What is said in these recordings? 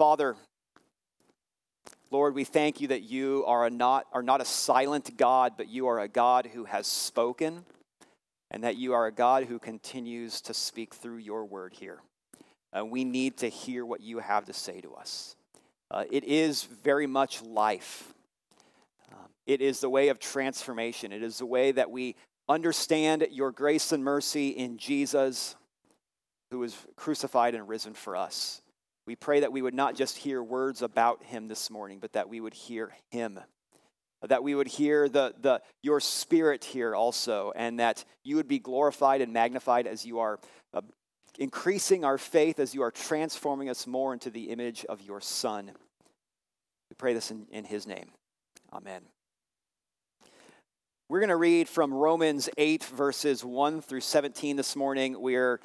Father, Lord, we thank you that you are not a silent God, but you are a God who has spoken, and that you are a God who continues to speak through your word here. We need to hear what you have to say to us. It is very much life. It is the way of transformation. It is the way that we understand your grace and mercy in Jesus, who was crucified and risen for us. We pray that we would not just hear words about him this morning, but that we would hear him, that we would hear your spirit here also, and that you would be glorified and magnified as you are increasing our faith, as you are transforming us more into the image of your Son. We pray this in his name. Amen. We're going to read from Romans 8, verses 1 through 17 this morning. We're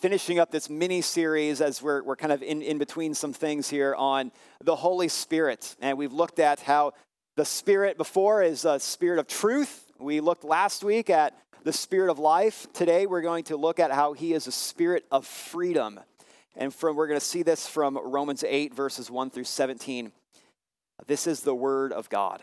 finishing up this mini-series as we're kind of in between some things here on the Holy Spirit. And we've looked at how the Spirit before is a Spirit of truth. We looked last week at the Spirit of life. Today we're going to look at how he is a Spirit of freedom. And we're going to see this from Romans 8, verses 1 through 17. This is the Word of God.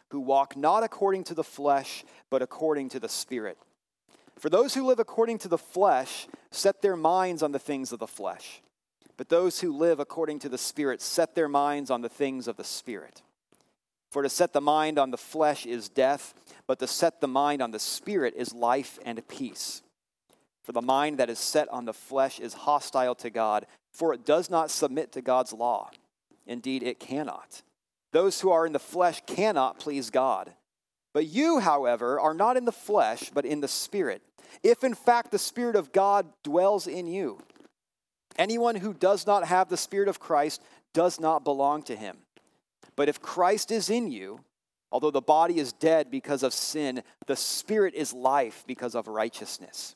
who walk not according to the flesh, but according to the Spirit. For those who live according to the flesh set their minds on the things of the flesh, but those who live according to the Spirit set their minds on the things of the Spirit. For to set the mind on the flesh is death, but to set the mind on the Spirit is life and peace. For the mind that is set on the flesh is hostile to God, for it does not submit to God's law. Indeed, it cannot. Those who are in the flesh cannot please God. But you, however, are not in the flesh, but in the Spirit, if in fact the Spirit of God dwells in you. Anyone who does not have the Spirit of Christ does not belong to him. But if Christ is in you, although the body is dead because of sin, the Spirit is life because of righteousness.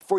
For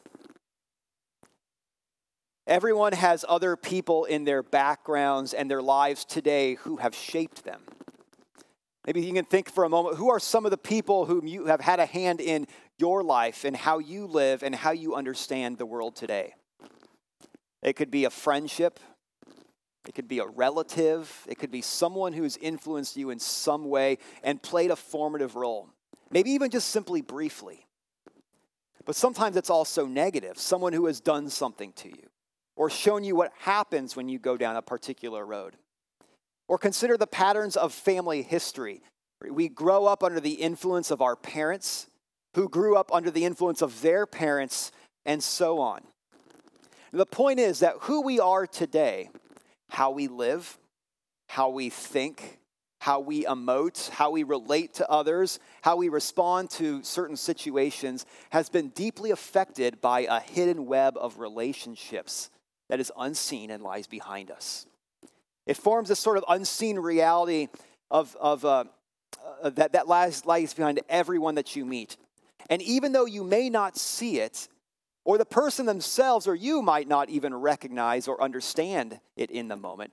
Everyone has other people in their backgrounds and their lives today who have shaped them. Maybe you can think for a moment, who are some of the people whom you have had a hand in your life and how you live and how you understand the world today? It could be a friendship. It could be a relative. It could be someone who has influenced you in some way and played a formative role. Maybe even just simply briefly. But sometimes it's also negative. Someone who has done something to you, or shown you what happens when you go down a particular road. Or consider the patterns of family history. We grow up under the influence of our parents, who grew up under the influence of their parents, and so on. The point is that who we are today, how we live, how we think, how we emote, how we relate to others, how we respond to certain situations, has been deeply affected by a hidden web of relationships that is unseen and lies behind us. It forms a sort of unseen reality that lies behind everyone that you meet. And even though you may not see it, or the person themselves or you might not even recognize or understand it in the moment,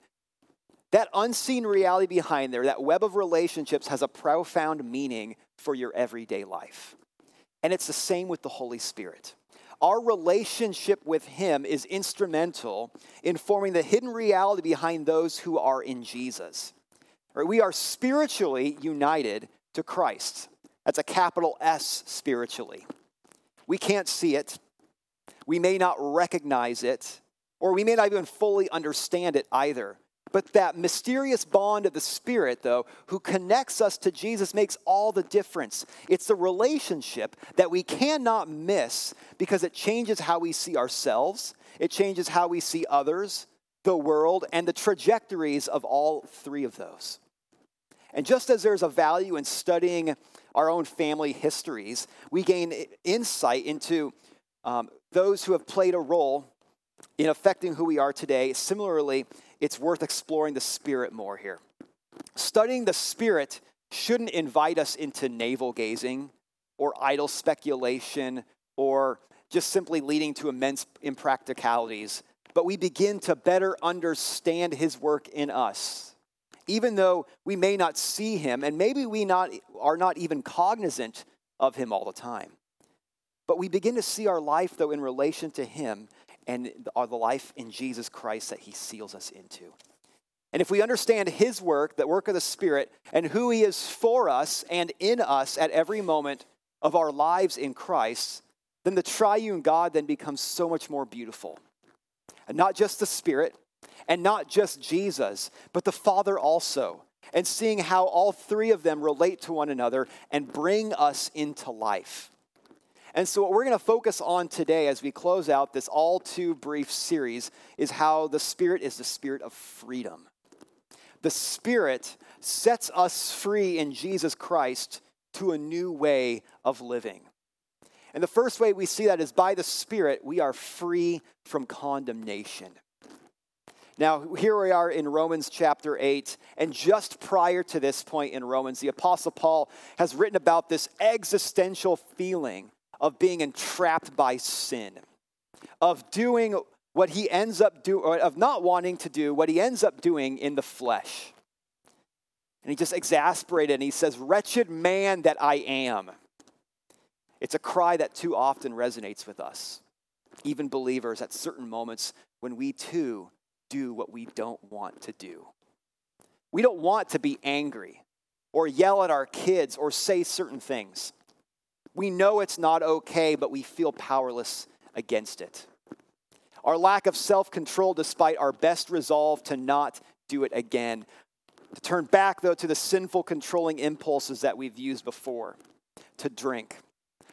That unseen reality behind there, that web of relationships, has a profound meaning for your everyday life. And it's the same with the Holy Spirit. Our relationship with him is instrumental in forming the hidden reality behind those who are in Jesus. Right? We are spiritually united to Christ. That's a capital S, spiritually. We can't see it. We may not recognize it, or we may not even fully understand it either. But that mysterious bond of the Spirit, though, who connects us to Jesus, makes all the difference. It's the relationship that we cannot miss because it changes how we see ourselves, it changes how we see others, the world, and the trajectories of all three of those. And just as there's a value in studying our own family histories, we gain insight into those who have played a role in affecting who we are today. Similarly, it's worth exploring the Spirit more here. Studying the Spirit shouldn't invite us into navel gazing or idle speculation or just simply leading to immense impracticalities, but we begin to better understand his work in us. Even though we may not see him, and maybe we are not even cognizant of him all the time, but we begin to see our life, though, in relation to him and the life in Jesus Christ that he seals us into. And if we understand his work, the work of the Spirit, and who he is for us and in us at every moment of our lives in Christ, then the triune God then becomes so much more beautiful. And not just the Spirit, and not just Jesus, but the Father also, and seeing how all three of them relate to one another and bring us into life. And so what we're going to focus on today as we close out this all too brief series is how the Spirit is the spirit of freedom. The Spirit sets us free in Jesus Christ to a new way of living. And the first way we see that is by the Spirit, we are free from condemnation. Now, here we are in Romans chapter 8, and just prior to this point in Romans, the Apostle Paul has written about this existential feeling of being entrapped by sin, of doing what he ends up doing, or of not wanting to do what he ends up doing in the flesh. And he just exasperated, and he says, "Wretched man that I am." It's a cry that too often resonates with us, even believers at certain moments when we too do what we don't want to do. We don't want to be angry or yell at our kids or say certain things. We know it's not okay, but we feel powerless against it. Our lack of self-control, despite our best resolve to not do it again. To turn back, though, to the sinful controlling impulses that we've used before. To drink,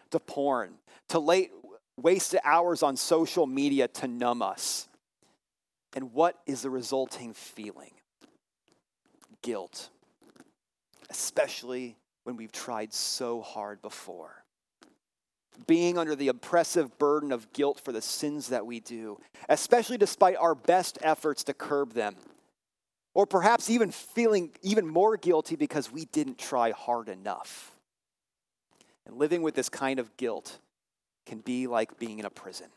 to porn, to late wasted hours on social media to numb us. And what is the resulting feeling? Guilt. Especially when we've tried so hard before. Being under the oppressive burden of guilt for the sins that we do, especially despite our best efforts to curb them. Or perhaps even feeling even more guilty because we didn't try hard enough. And living with this kind of guilt can be like being in a prison.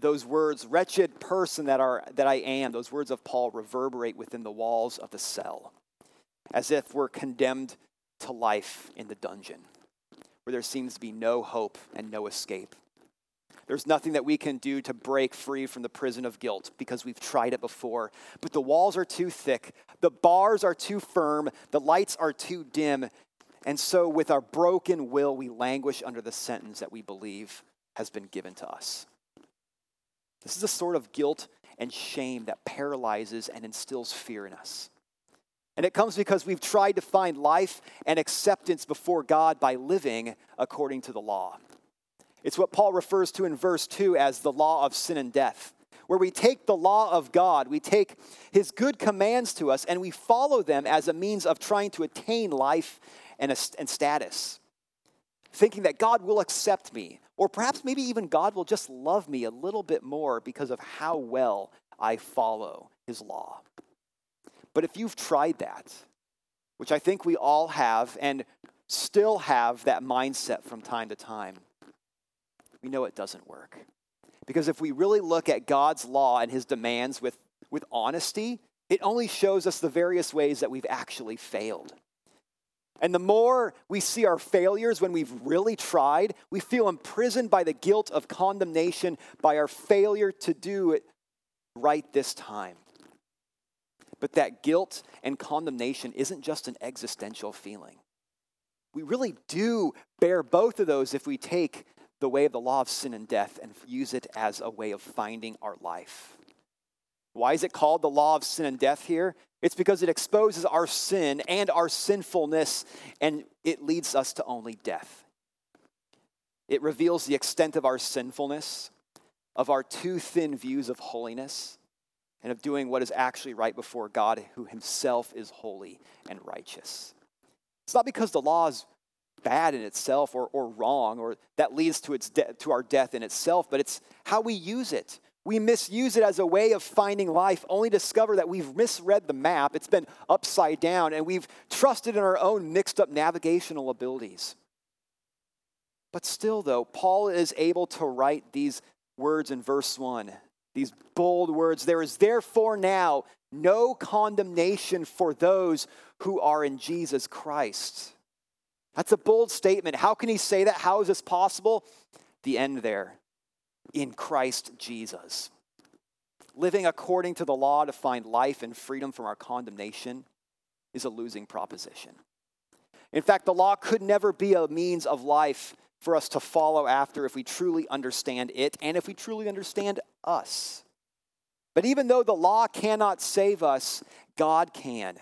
Those words, "wretched person that I am," those words of Paul reverberate within the walls of the cell, as if we're condemned to life in the dungeon, where there seems to be no hope and no escape. There's nothing that we can do to break free from the prison of guilt because we've tried it before. But the walls are too thick, the bars are too firm, the lights are too dim. And so with our broken will, we languish under the sentence that we believe has been given to us. This is the sort of guilt and shame that paralyzes and instills fear in us. And it comes because we've tried to find life and acceptance before God by living according to the law. It's what Paul refers to in verse 2 as the law of sin and death, where we take the law of God, we take his good commands to us, and we follow them as a means of trying to attain life and status, thinking that God will accept me, or perhaps maybe even God will just love me a little bit more because of how well I follow his law. But if you've tried that, which I think we all have and still have that mindset from time to time, we know it doesn't work. Because if we really look at God's law and his demands with honesty, it only shows us the various ways that we've actually failed. And the more we see our failures when we've really tried, we feel imprisoned by the guilt of condemnation, by our failure to do it right this time. But that guilt and condemnation isn't just an existential feeling. We really do bear both of those if we take the way of the law of sin and death and use it as a way of finding our life. Why is it called the law of sin and death here? It's because it exposes our sin and our sinfulness, and it leads us to only death. It reveals the extent of our sinfulness, of our too thin views of holiness, and of doing what is actually right before God, who himself is holy and righteous. It's not because the law is bad in itself or wrong, or that leads to our death in itself, but it's how we use it. We misuse it as a way of finding life, only discover that we've misread the map. It's been upside down, and we've trusted in our own mixed up navigational abilities. But still, though, Paul is able to write these words in verse 1, these bold words. There is therefore now no condemnation for those who are in Jesus Christ. That's a bold statement. How can he say that? How is this possible? The end there. In Christ Jesus. Living according to the law to find life and freedom from our condemnation is a losing proposition. In fact, the law could never be a means of life for us to follow after if we truly understand it and if we truly understand us. But even though the law cannot save us, God can.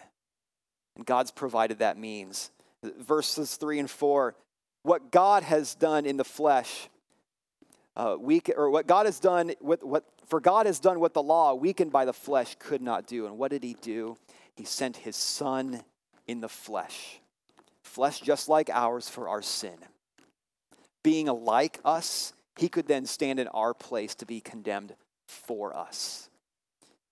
And God's provided that means. Verses 3 and 4, what God has done in the flesh, God has done what the law, weakened by the flesh, could not do. And what did he do? He sent his son in the flesh just like ours for our sin. Being like us, he could then stand in our place to be condemned for us.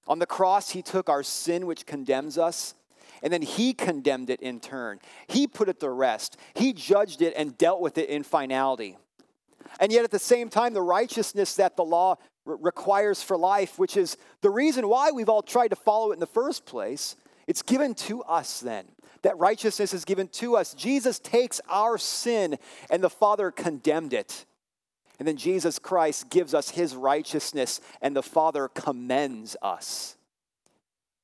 On the cross, he took our sin, which condemns us, and then he condemned it in turn. He put it to rest. He judged it and dealt with it in finality. And yet at the same time, the righteousness that the law requires for life, which is the reason why we've all tried to follow it in the first place, it's given to us then. That righteousness is given to us. Jesus takes our sin and the Father condemned it. And then Jesus Christ gives us his righteousness and the Father commends us.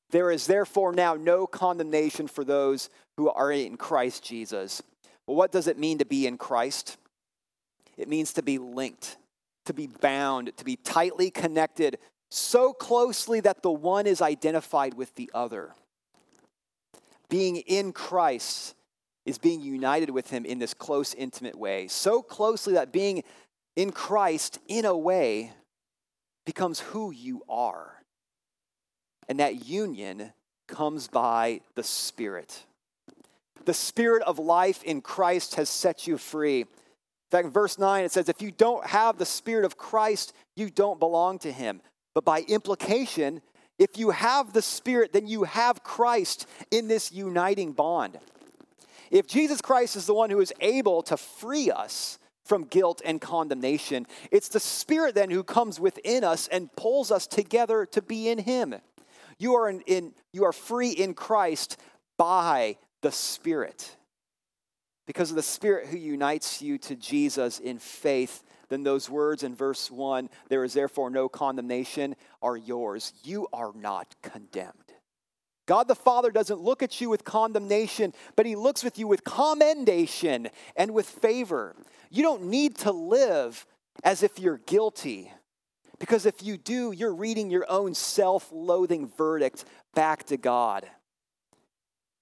There is therefore now no condemnation for those who are in Christ Jesus. Well, what does it mean to be in Christ? It means to be linked, to be bound, to be tightly connected, so closely that the one is identified with the other. Being in Christ is being united with him in this close, intimate way, so closely that being in Christ, in a way, becomes who you are. And that union comes by the Spirit. The Spirit of life in Christ has set you free. In fact, in verse 9, it says, if you don't have the Spirit of Christ, you don't belong to him. But by implication, if you have the Spirit, then you have Christ in this uniting bond. If Jesus Christ is the one who is able to free us from guilt and condemnation, it's the Spirit then who comes within us and pulls us together to be in him. You are free in Christ by the Spirit. Because of the Spirit who unites you to Jesus in faith, then those words in verse 1, there is therefore no condemnation, are yours. You are not condemned. God the Father doesn't look at you with condemnation, but he looks with you with commendation and with favor. You don't need to live as if you're guilty, because if you do, you're reading your own self-loathing verdict back to God.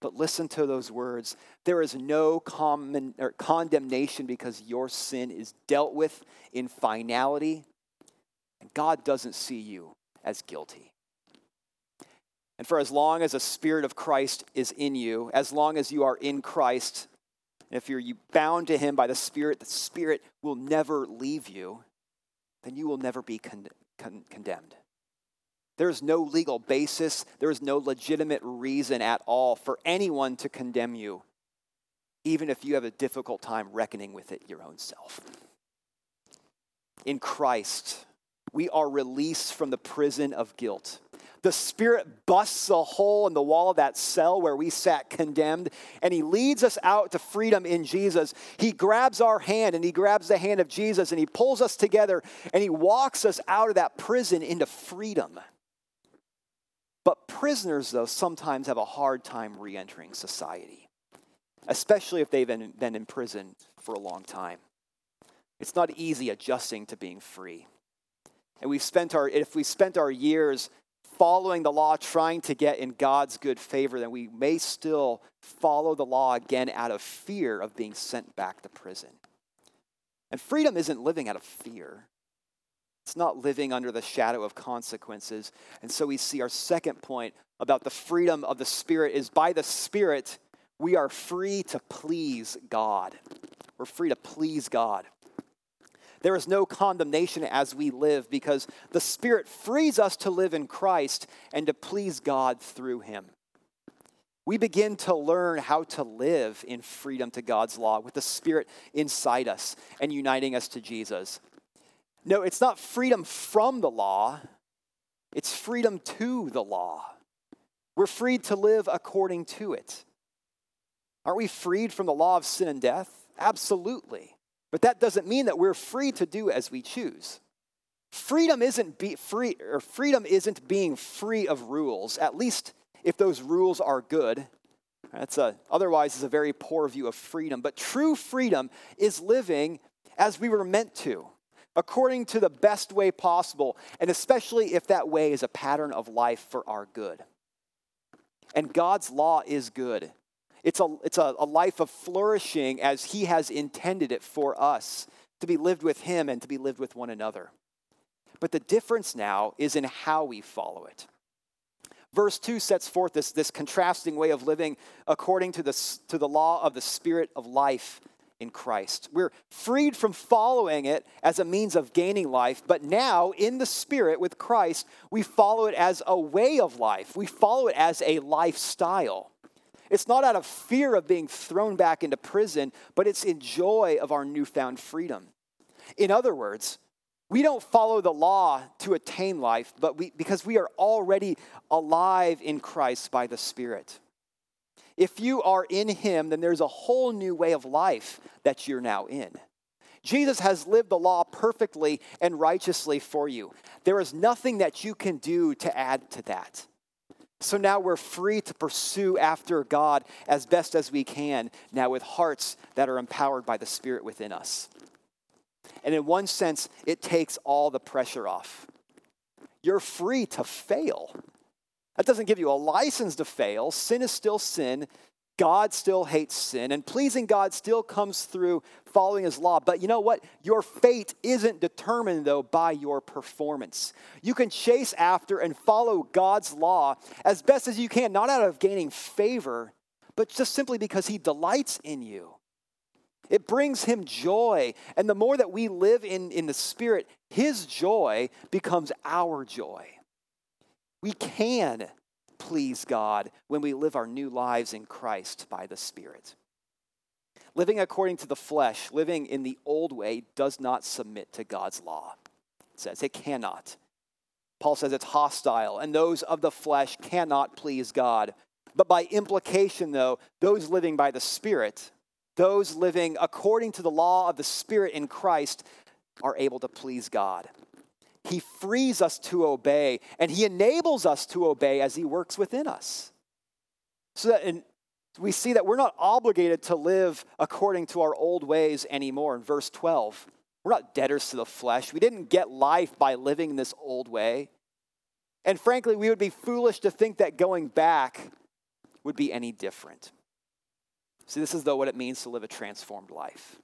But listen to those words. There is no condemnation because your sin is dealt with in finality. And God doesn't see you as guilty. And for as long as the Spirit of Christ is in you, as long as you are in Christ, and if you're bound to him by the Spirit will never leave you, then you will never be condemned. There is no legal basis. There is no legitimate reason at all for anyone to condemn you, even if you have a difficult time reckoning with it your own self. In Christ, we are released from the prison of guilt. The Spirit busts a hole in the wall of that cell where we sat condemned, and he leads us out to freedom in Jesus. He grabs our hand, and he grabs the hand of Jesus, and he pulls us together, and he walks us out of that prison into freedom. But prisoners, though, sometimes have a hard time reentering society, especially if they've been in prison for a long time. It's not easy adjusting to being free. And if we spent our years following the law, trying to get in God's good favor, then we may still follow the law again out of fear of being sent back to prison. And freedom isn't living out of fear. It's not living under the shadow of consequences. And so we see our second point about the freedom of the Spirit is by the Spirit, we are free to please God. We're free to please God. There is no condemnation as we live because the Spirit frees us to live in Christ and to please God through him. We begin to learn how to live in freedom to God's law with the Spirit inside us and uniting us to Jesus. No, it's not freedom from the law. It's freedom to the law. We're freed to live according to it. Aren't we freed from the law of sin and death? Absolutely. But that doesn't mean that we're free to do as we choose. Freedom isn't being free of rules, at least if those rules are good. Otherwise it's a very poor view of freedom. But true freedom is living as we were meant to, according to the best way possible, and especially if that way is a pattern of life for our good. And God's law is good. It's a life of flourishing as he has intended it for us to be lived with him and to be lived with one another. But the difference now is in how we follow it. Verse 2 sets forth this contrasting way of living according to the law of the Spirit of life in Christ. We're freed from following it as a means of gaining life, but now in the Spirit with Christ, we follow it as a way of life. We follow it as a lifestyle. It's not out of fear of being thrown back into prison, but it's in joy of our newfound freedom. In other words, we don't follow the law to attain life, but because we are already alive in Christ by the Spirit. If you are in him, then there's a whole new way of life that you're now in. Jesus has lived the law perfectly and righteously for you. There is nothing that you can do to add to that. So now we're free to pursue after God as best as we can, now with hearts that are empowered by the Spirit within us. And in one sense, it takes all the pressure off. You're free to fail. That doesn't give you a license to fail. Sin is still sin. God still hates sin. And pleasing God still comes through following his law. But you know what? Your fate isn't determined, though, by your performance. You can chase after and follow God's law as best as you can, not out of gaining favor, but just simply because he delights in you. It brings him joy. And the more that we live in the Spirit, his joy becomes our joy. We can please God when we live our new lives in Christ by the Spirit. Living according to the flesh, living in the old way, does not submit to God's law. It says it cannot. Paul says it's hostile, and those of the flesh cannot please God. But by implication, though, those living by the Spirit, those living according to the law of the Spirit in Christ, are able to please God. He frees us to obey, and he enables us to obey as he works within us. So that we see that we're not obligated to live according to our old ways anymore. In verse 12, we're not debtors to the flesh. We didn't get life by living this old way. And frankly, we would be foolish to think that going back would be any different. See, this is though what it means to live a transformed life.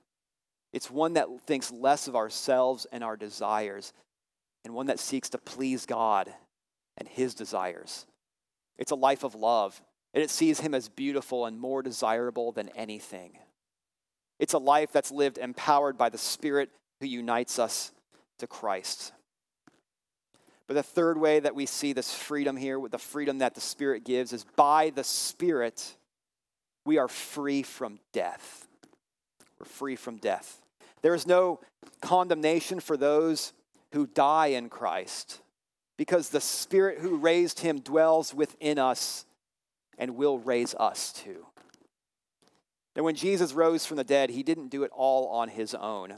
It's one that thinks less of ourselves and our desires, and one that seeks to please God and his desires. It's a life of love, and it sees him as beautiful and more desirable than anything. It's a life that's lived empowered by the Spirit who unites us to Christ. But the third way that we see this freedom here, with the freedom that the Spirit gives, is by the Spirit, we are free from death. We're free from death. There is no condemnation for those who die in Christ, because the Spirit who raised him dwells within us and will raise us too. Now, when Jesus rose from the dead, he didn't do it all on his own.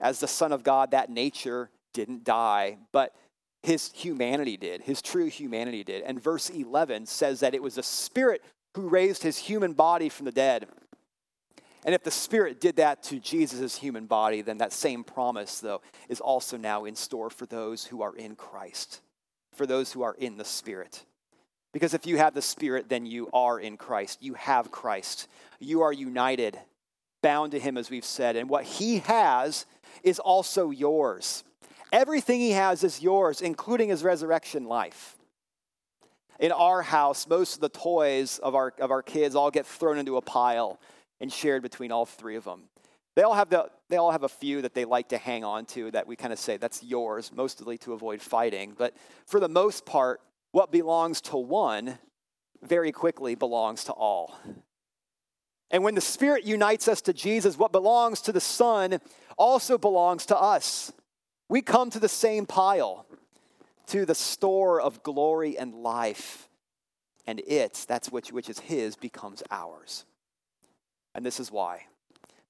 As the Son of God, that nature didn't die, but his humanity did. His true humanity did. And verse 11 says that it was the Spirit who raised his human body from the dead. And if the Spirit did that to Jesus' human body, then that same promise, though, is also now in store for those who are in Christ, for those who are in the Spirit. Because if you have the Spirit, then you are in Christ. You have Christ. You are united, bound to him, as we've said. And what he has is also yours. Everything he has is yours, including his resurrection life. In our house, most of the toys of our kids all get thrown into a pile and shared between all three of them. They all have a few that they like to hang on to that we kind of say, that's yours, mostly to avoid fighting. But for the most part, what belongs to one very quickly belongs to all. And when the Spirit unites us to Jesus, what belongs to the Son also belongs to us. We come to the same pile, to the store of glory and life, and that's which is his, becomes ours. And this is why.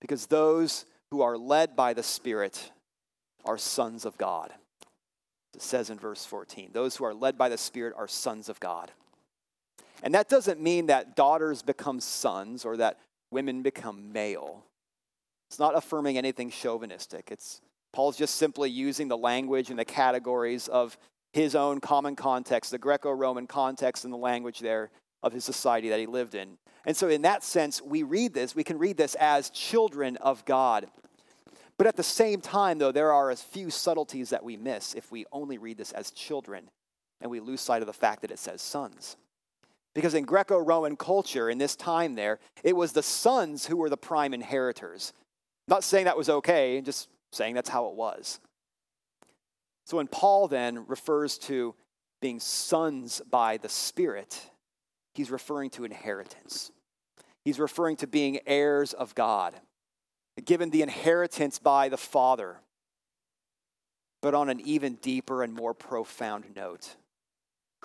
Because those who are led by the Spirit are sons of God. It says in verse 14, those who are led by the Spirit are sons of God. And that doesn't mean that daughters become sons or that women become male. It's not affirming anything chauvinistic. Paul's just simply using the language and the categories of his own common context, the Greco-Roman context and the language there of his society that he lived in. And so in that sense, we can read this as children of God. But at the same time, though, there are a few subtleties that we miss if we only read this as children and we lose sight of the fact that it says sons. Because in Greco-Roman culture, in this time there, it was the sons who were the prime inheritors. I'm not saying that was okay, just saying that's how it was. So when Paul then refers to being sons by the Spirit, he's referring to inheritance. He's referring to being heirs of God, given the inheritance by the Father. But on an even deeper and more profound note,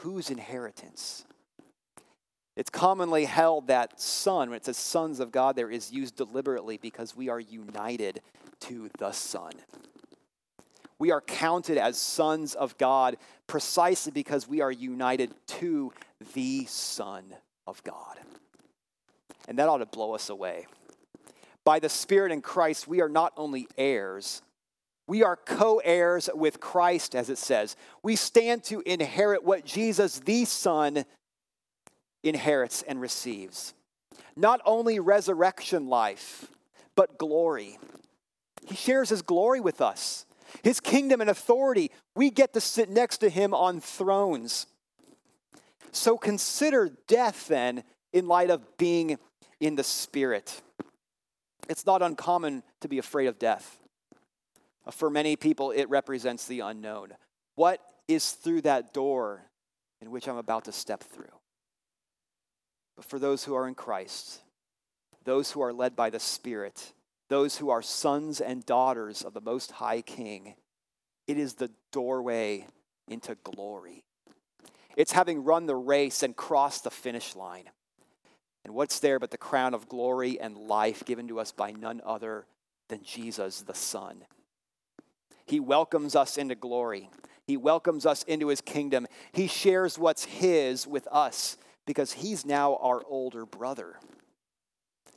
whose inheritance? It's commonly held that son, when it says sons of God, there is used deliberately because we are united to the Son. We are counted as sons of God precisely because we are united to the Son of God. And that ought to blow us away. By the Spirit in Christ, we are not only heirs, we are co-heirs with Christ, as it says. We stand to inherit what Jesus, the Son, inherits and receives. Not only resurrection life, but glory. He shares his glory with us, his kingdom and authority. We get to sit next to him on thrones. So consider death then in light of being in the Spirit. It's not uncommon to be afraid of death. For many people, it represents the unknown. What is through that door in which I'm about to step through? But for those who are in Christ, those who are led by the Spirit, those who are sons and daughters of the Most High King, it is the doorway into glory. It's having run the race and crossed the finish line. And what's there but the crown of glory and life given to us by none other than Jesus, the Son. He welcomes us into glory. He welcomes us into his kingdom. He shares what's his with us because he's now our older brother.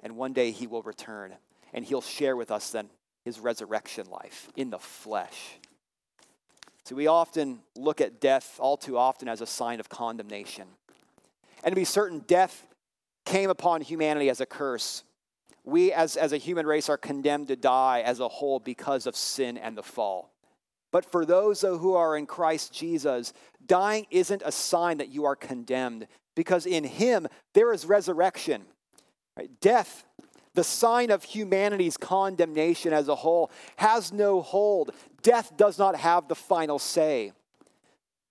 And one day he will return. And he'll share with us then his resurrection life in the flesh. So we often look at death all too often as a sign of condemnation. And to be certain, death came upon humanity as a curse. We as a human race are condemned to die as a whole because of sin and the fall. But for those who are in Christ Jesus, dying isn't a sign that you are condemned because in him there is resurrection. Death, the sign of humanity's condemnation as a whole, has no hold. Death does not have the final say.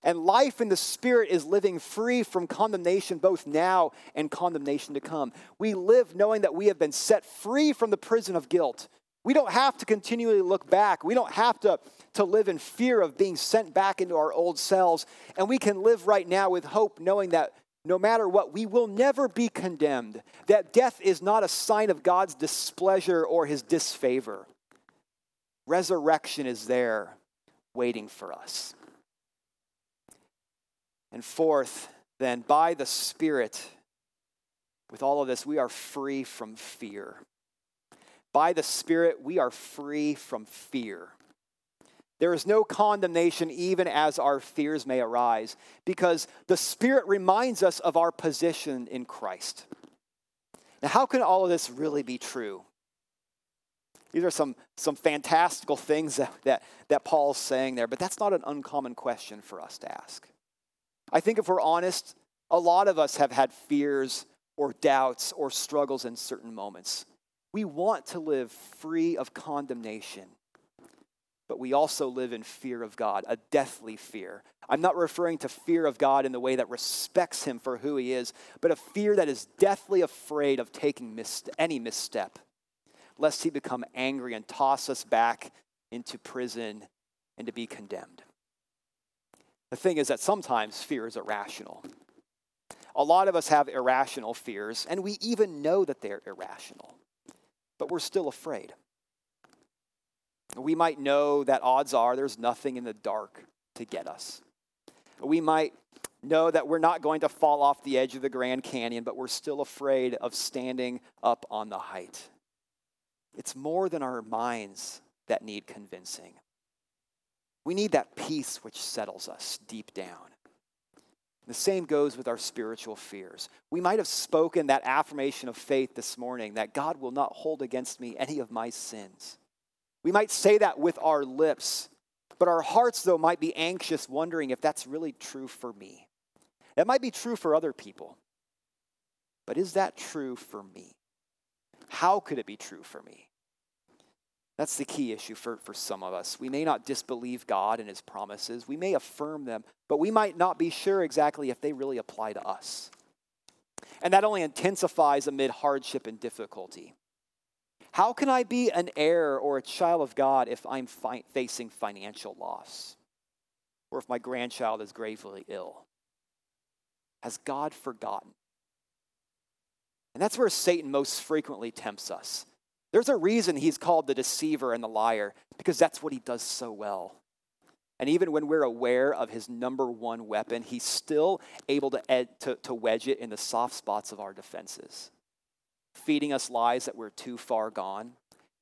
And life in the Spirit is living free from condemnation both now and condemnation to come. We live knowing that we have been set free from the prison of guilt. We don't have to continually look back. We don't have to live in fear of being sent back into our old selves. And we can live right now with hope, knowing that no matter what, we will never be condemned, that death is not a sign of God's displeasure or his disfavor. Resurrection is there waiting for us. And fourth, then, by the Spirit, with all of this, we are free from fear. By the Spirit, we are free from fear. There is no condemnation even as our fears may arise, because the Spirit reminds us of our position in Christ. Now, how can all of this really be true? These are some fantastical things that Paul's saying there, but that's not an uncommon question for us to ask. I think if we're honest, a lot of us have had fears or doubts or struggles in certain moments. We want to live free of condemnation, but we also live in fear of God, a deathly fear. I'm not referring to fear of God in the way that respects him for who he is, but a fear that is deathly afraid of taking any misstep, lest he become angry and toss us back into prison and to be condemned. The thing is that sometimes fear is irrational. A lot of us have irrational fears, and we even know that they're irrational, but we're still afraid. We might know that odds are there's nothing in the dark to get us. We might know that we're not going to fall off the edge of the Grand Canyon, but we're still afraid of standing up on the height. It's more than our minds that need convincing. We need that peace which settles us deep down. The same goes with our spiritual fears. We might have spoken that affirmation of faith this morning, that God will not hold against me any of my sins. We might say that with our lips, but our hearts, though, might be anxious, wondering if that's really true for me. That might be true for other people, but is that true for me? How could it be true for me? That's the key issue for some of us. We may not disbelieve God and his promises. We may affirm them, but we might not be sure exactly if they really apply to us. And that only intensifies amid hardship and difficulty. How can I be an heir or a child of God if I'm facing financial loss? Or if my grandchild is gravely ill? Has God forgotten? And that's where Satan most frequently tempts us. There's a reason he's called the deceiver and the liar, because that's what he does so well. And even when we're aware of his number one weapon, he's still able to wedge it in the soft spots of our defenses, feeding us lies that we're too far gone,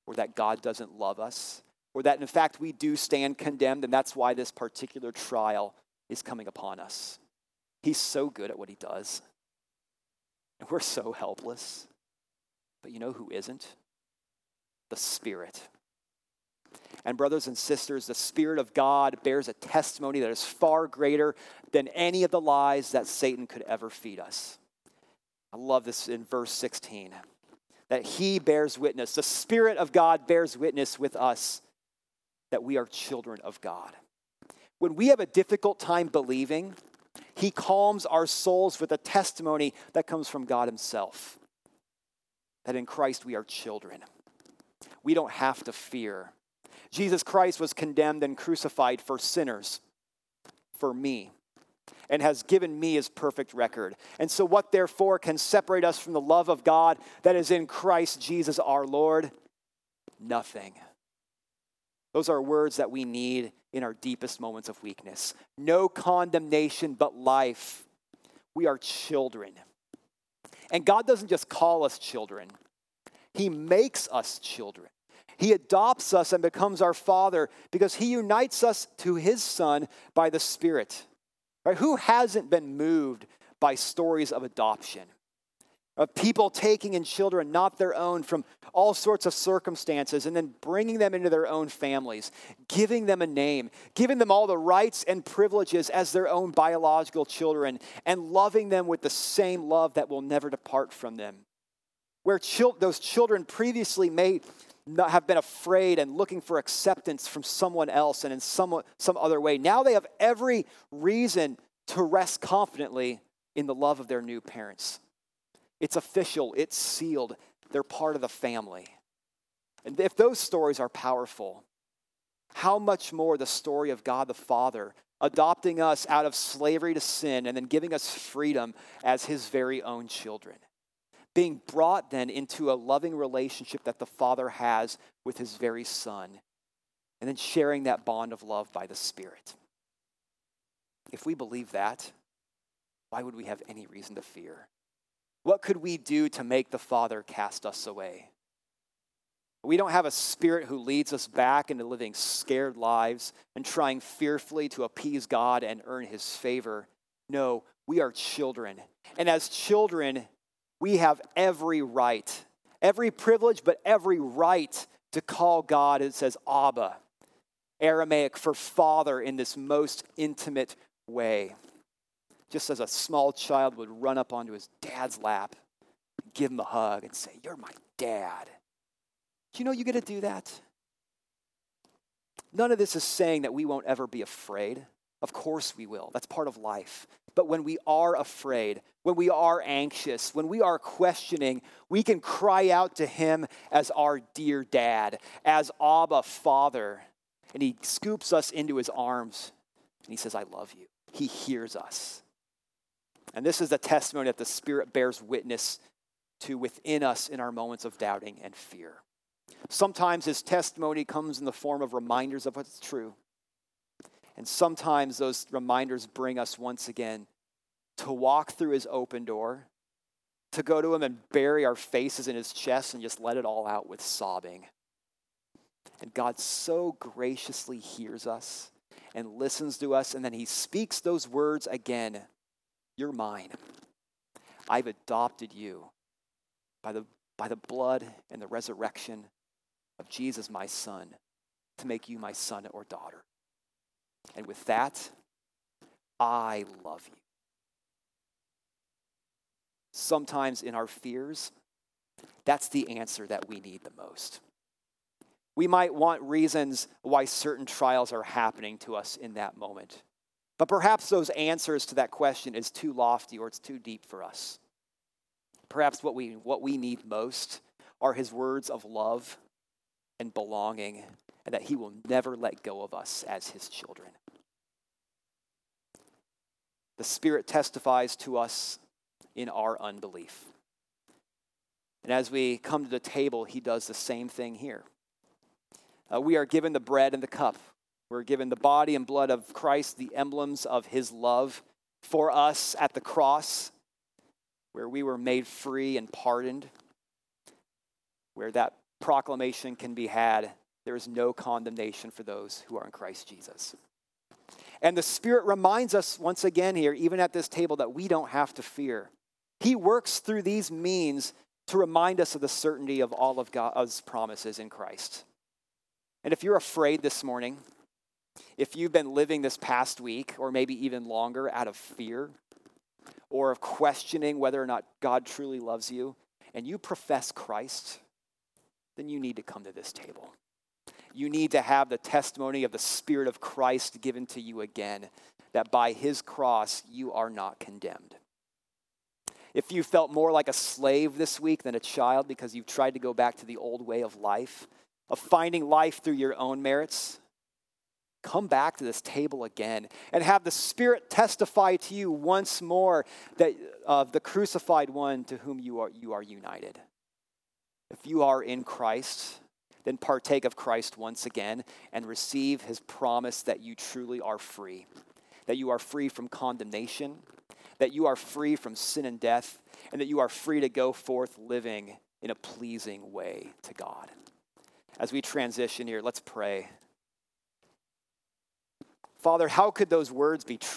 or that God doesn't love us, or that in fact we do stand condemned, and that's why this particular trial is coming upon us. He's so good at what he does, and we're so helpless. But you know who isn't? The Spirit. And brothers and sisters, the Spirit of God bears a testimony that is far greater than any of the lies that Satan could ever feed us. I love this in verse 16, that he bears witness. The Spirit of God bears witness with us that we are children of God. When we have a difficult time believing, he calms our souls with a testimony that comes from God himself, that in Christ we are children. We don't have to fear. Jesus Christ was condemned and crucified for sinners, for me, and has given me his perfect record. And so what therefore can separate us from the love of God that is in Christ Jesus our Lord? Nothing. Those are words that we need in our deepest moments of weakness. No condemnation but life. We are children. And God doesn't just call us children. He makes us children. He adopts us and becomes our Father because he unites us to his Son by the Spirit. Right? Who hasn't been moved by stories of adoption, of people taking in children not their own from all sorts of circumstances and then bringing them into their own families, giving them a name, giving them all the rights and privileges as their own biological children, and loving them with the same love that will never depart from them? Where those children previously may not have been afraid and looking for acceptance from someone else and in some other way, now they have every reason to rest confidently in the love of their new parents. It's official. It's sealed. They're part of the family. And if those stories are powerful, how much more the story of God the Father adopting us out of slavery to sin and then giving us freedom as his very own children. Being brought then into a loving relationship that the Father has with his very Son. And then sharing that bond of love by the Spirit. If we believe that, why would we have any reason to fear? What could we do to make the Father cast us away? We don't have a spirit who leads us back into living scared lives and trying fearfully to appease God and earn his favor. No, we are children. And as children, we have every right, every privilege, but every right to call God, it says, Abba, Aramaic for Father, in this most intimate way. Just as a small child would run up onto his dad's lap, give him a hug and say, "You're my dad." Do you know you get to do that? None of this is saying that we won't ever be afraid. Of course we will. That's part of life. But when we are afraid, when we are anxious, when we are questioning, we can cry out to him as our dear dad, as Abba Father. And he scoops us into his arms and he says, "I love you." He hears us. And this is the testimony that the Spirit bears witness to within us in our moments of doubting and fear. Sometimes his testimony comes in the form of reminders of what's true. And sometimes those reminders bring us once again to walk through his open door, to go to him and bury our faces in his chest and just let it all out with sobbing. And God so graciously hears us and listens to us, and then he speaks those words again. "You're mine. I've adopted you by the blood and the resurrection of Jesus, my Son, to make you my son or daughter. And with that, I love you." Sometimes in our fears, that's the answer that we need the most. We might want reasons why certain trials are happening to us in that moment. But perhaps those answers to that question is too lofty or it's too deep for us. Perhaps what we need most are his words of love and belonging, and that he will never let go of us as his children. The Spirit testifies to us in our unbelief. And as we come to the table, he does the same thing here. We are given the bread and the cup. We're given the body and blood of Christ, the emblems of his love for us at the cross, where we were made free and pardoned, where that proclamation can be had. There is no condemnation for those who are in Christ Jesus. And the Spirit reminds us once again here, even at this table, that we don't have to fear. He works through these means to remind us of the certainty of all of God's promises in Christ. And if you're afraid this morning, if you've been living this past week or maybe even longer out of fear or of questioning whether or not God truly loves you, and you profess Christ, then you need to come to this table. You need to have the testimony of the Spirit of Christ given to you again, that by his cross, you are not condemned. If you felt more like a slave this week than a child because you've tried to go back to the old way of life, of finding life through your own merits, come back to this table again and have the Spirit testify to you once more that of the crucified one to whom you are united. If you are in Christ, then partake of Christ once again and receive his promise that you truly are free, that you are free from condemnation, that you are free from sin and death, and that you are free to go forth living in a pleasing way to God. As we transition here, let's pray. Father, how could those words be